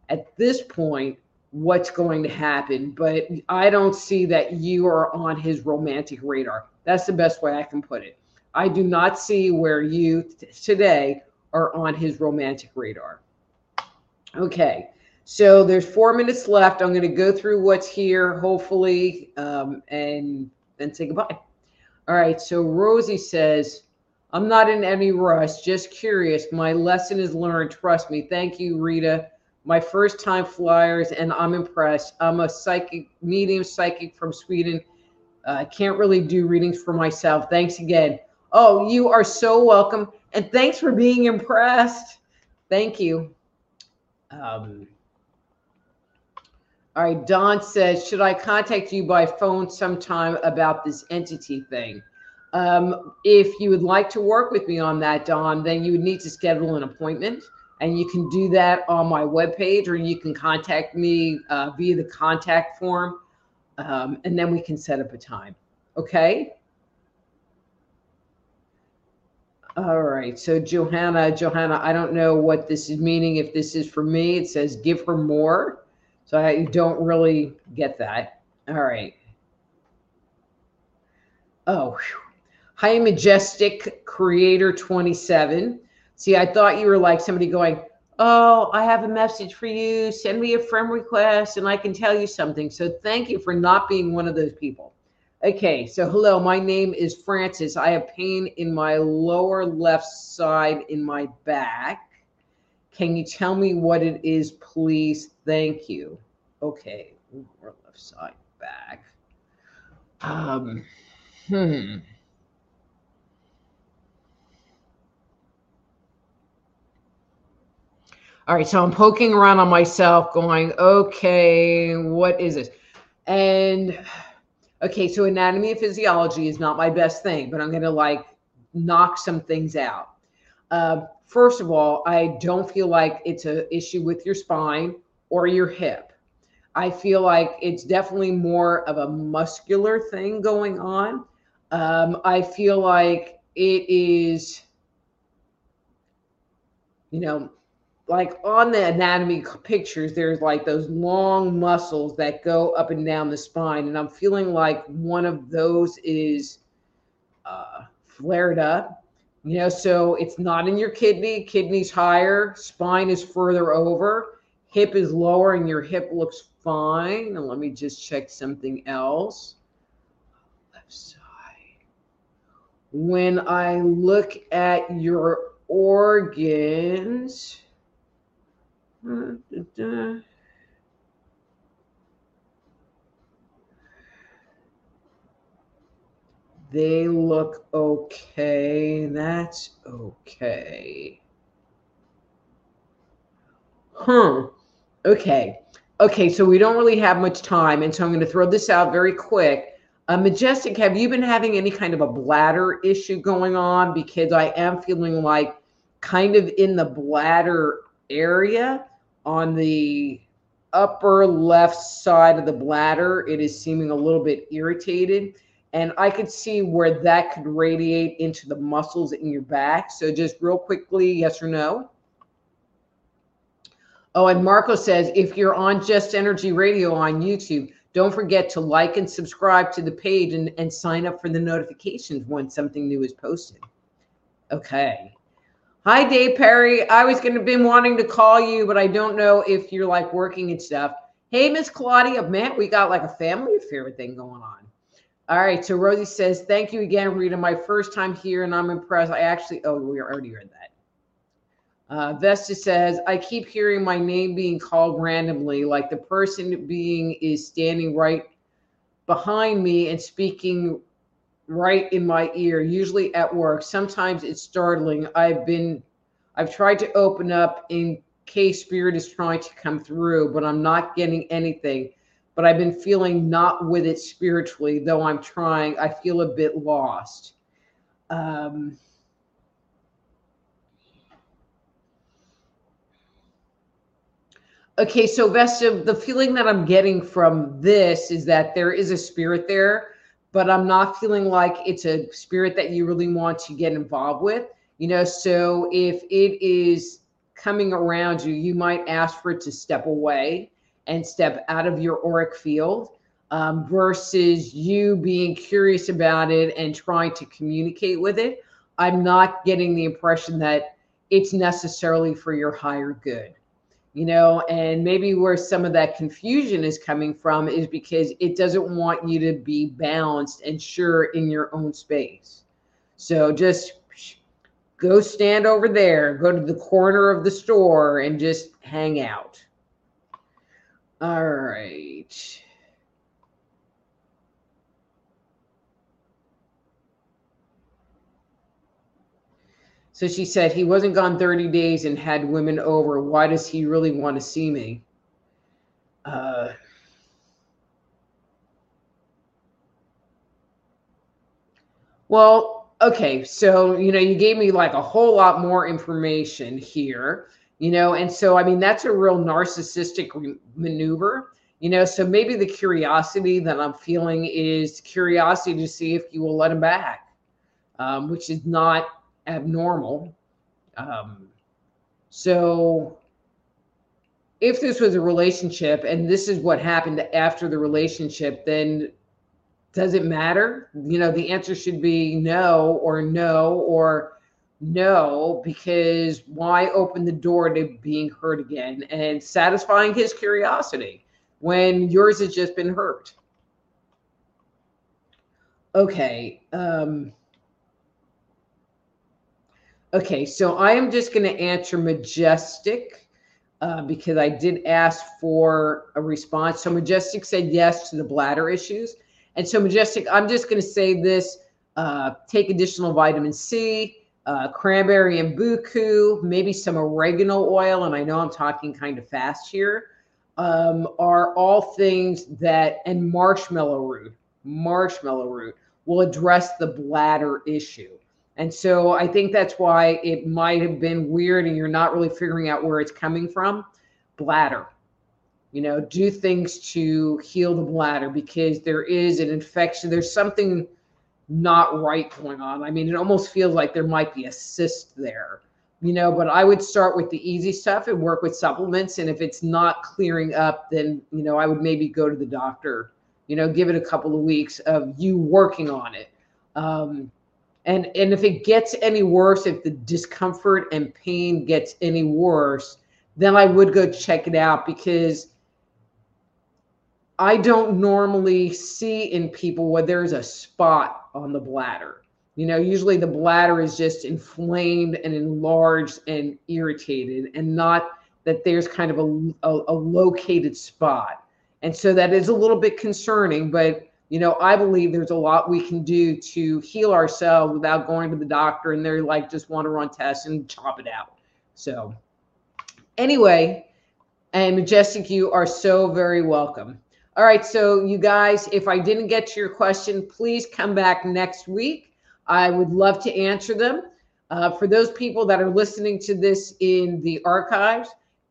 at this point what's going to happen, but I don't see that you are on his romantic radar. That's the best way I can put it. I do not see where you t- today are on his romantic radar. Okay, so there's four minutes left. I'm going to go through what's here, hopefully, um, and then say goodbye. All right, so Rosie says, I'm not in any rush, just curious. My lesson is learned. Trust me. Thank you, Rita. My first time flyers, and I'm impressed. I'm a psychic medium psychic from Sweden. I uh, can't really do readings for myself. Thanks again. Oh, you are so welcome. And thanks for being impressed. Thank you. Um, all right, Don says, should I contact you by phone sometime about this entity thing? Um, if you would like to work with me on that, Don, then you would need to schedule an appointment. And you can do that on my webpage, or you can contact me uh, via the contact form, um, and then we can set up a time. Okay? All right. So Johanna, Johanna, I don't know what this is meaning. If this is for me, it says give her more. So I don't really get that. All right. Oh, whew. Hi, Majestic Creator twenty-seven. See, I thought you were like somebody going, oh, I have a message for you. Send me a friend request and I can tell you something. So thank you for not being one of those people. Okay, so hello, my name is Francis. I have pain in my lower left side in my back. Can you tell me what it is, please? Thank you. Okay, our left side back. Um, hmm. All right, so I'm poking around on myself going, okay, what is this? And, okay, so anatomy and physiology is not my best thing, but I'm going to, like, knock some things out. Uh, first of all, I don't feel like it's an issue with your spine or your hip. I feel like it's definitely more of a muscular thing going on. Um, I feel like it is, you know, like on the anatomy pictures, there's like those long muscles that go up and down the spine. And I'm feeling like one of those is uh, flared up, you know, so it's not in your kidney. Kidney's higher, spine is further over, hip is lower, and your hip looks fine. And let me just check something else. Left side. When I look at your organs, they look okay. That's okay. Huh. Okay. Okay. So we don't really have much time. And so I'm going to throw this out very quick. Uh, Majestic, have you been having any kind of a bladder issue going on? Because I am feeling like kind of in the bladder area on the upper left side of the bladder, it is seeming a little bit irritated. And I could see where that could radiate into the muscles in your back. So just real quickly, yes or no? Oh, and Marco says, if you're on Just Energy Radio on YouTube, don't forget to like and subscribe to the page and, and sign up for the notifications when something new is posted. Okay. Hi, Dave Perry. I was going to been wanting to call you, but I don't know if you're like working and stuff. Hey, Miss Claudia, man, we got like a family affair thing going on. All right. So Rosie says, thank you again, Rita. My first time here and I'm impressed. I actually, oh, we already heard that. Uh, Vesta says, I keep hearing my name being called randomly, like the person being is standing right behind me and speaking right in my ear, usually at work. Sometimes it's startling. I've been, I've tried to open up in case spirit is trying to come through, but I'm not getting anything. But I've been feeling not with it spiritually, though I'm trying. I feel a bit lost. Um, okay, so Vesta, the feeling that I'm getting from this is that there is a spirit there, but I'm not feeling like it's a spirit that you really want to get involved with, you know, so if it is coming around you, you might ask for it to step away and step out of your auric field um, versus you being curious about it and trying to communicate with it. I'm not getting the impression that it's necessarily for your higher good, you know, and maybe where some of that confusion is coming from is because it doesn't want you to be balanced and sure in your own space. So just go stand over there, go to the corner of the store and just hang out. All right. So she said, he wasn't gone thirty days and had women over. Why does he really want to see me? Uh, well, okay. So, you know, you gave me like a whole lot more information here, you know, and so, I mean, that's a real narcissistic maneuver, you know, so maybe the curiosity that I'm feeling is curiosity to see if you will let him back, um, which is not abnormal. Um, so if this was a relationship and this is what happened after the relationship, then does it matter? You know, the answer should be no or no or no, because why open the door to being hurt again and satisfying his curiosity when yours has just been hurt? Okay. Um, Okay, so I am just going to answer Majestic uh, because I did ask for a response. So Majestic said yes to the bladder issues. And so Majestic, I'm just going to say this, uh, take additional vitamin C, uh, cranberry and buku, maybe some oregano oil. And I know I'm talking kind of fast here, um, are all things that, and marshmallow root, marshmallow root will address the bladder issue. And so I think that's why it might have been weird and you're not really figuring out where it's coming from. Bladder, you know, do things to heal the bladder because there is an infection. There's something not right going on. I mean, it almost feels like there might be a cyst there, you know, but I would start with the easy stuff and work with supplements. And if it's not clearing up, then, you know, I would maybe go to the doctor, you know, give it a couple of weeks of you working on it. Um, And and if it gets any worse, if the discomfort and pain gets any worse, then I would go check it out because I don't normally see in people where there's a spot on the bladder. You know, usually the bladder is just inflamed and enlarged and irritated and not that there's kind of a, a, a located spot. And so that is a little bit concerning, but you know, I believe there's a lot we can do to heal ourselves without going to the doctor and they're like, just want to run tests and chop it out. So anyway, and Majestic, you are so very welcome. All right. So you guys, if I didn't get to your question, please come back next week. I would love to answer them. Uh, for those people that are listening to this in the archives,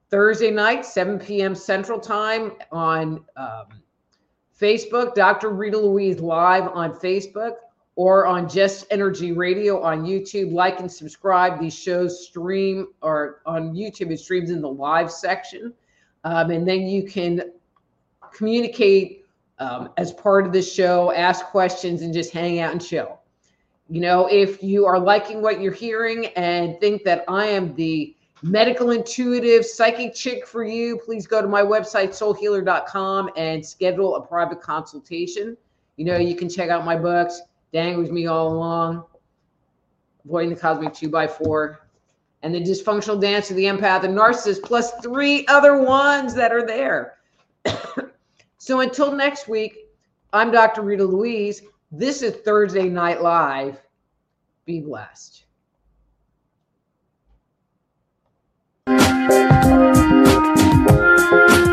Thursday night, seven p m Central Time on um, Facebook, Doctor Rita Louise live on Facebook or on Just Energy Radio on YouTube. Like and subscribe. These shows stream or on YouTube. It streams in the live section. Um, and then you can communicate um, as part of the show, ask questions and just hang out and chill. You know, if you are liking what you're hearing and think that I am the medical intuitive psychic chick for you, please go to my website, soul healer dot com, and schedule a private consultation. You know, you can check out my books, Dang, It Was Me All Along, Avoiding the Cosmic two by four, and The Dysfunctional Dance of the Empath and Narcissist, plus three other ones that are there. So until next week, I'm Doctor Rita Louise. This is Thursday Night Live. Be blessed. Thank you.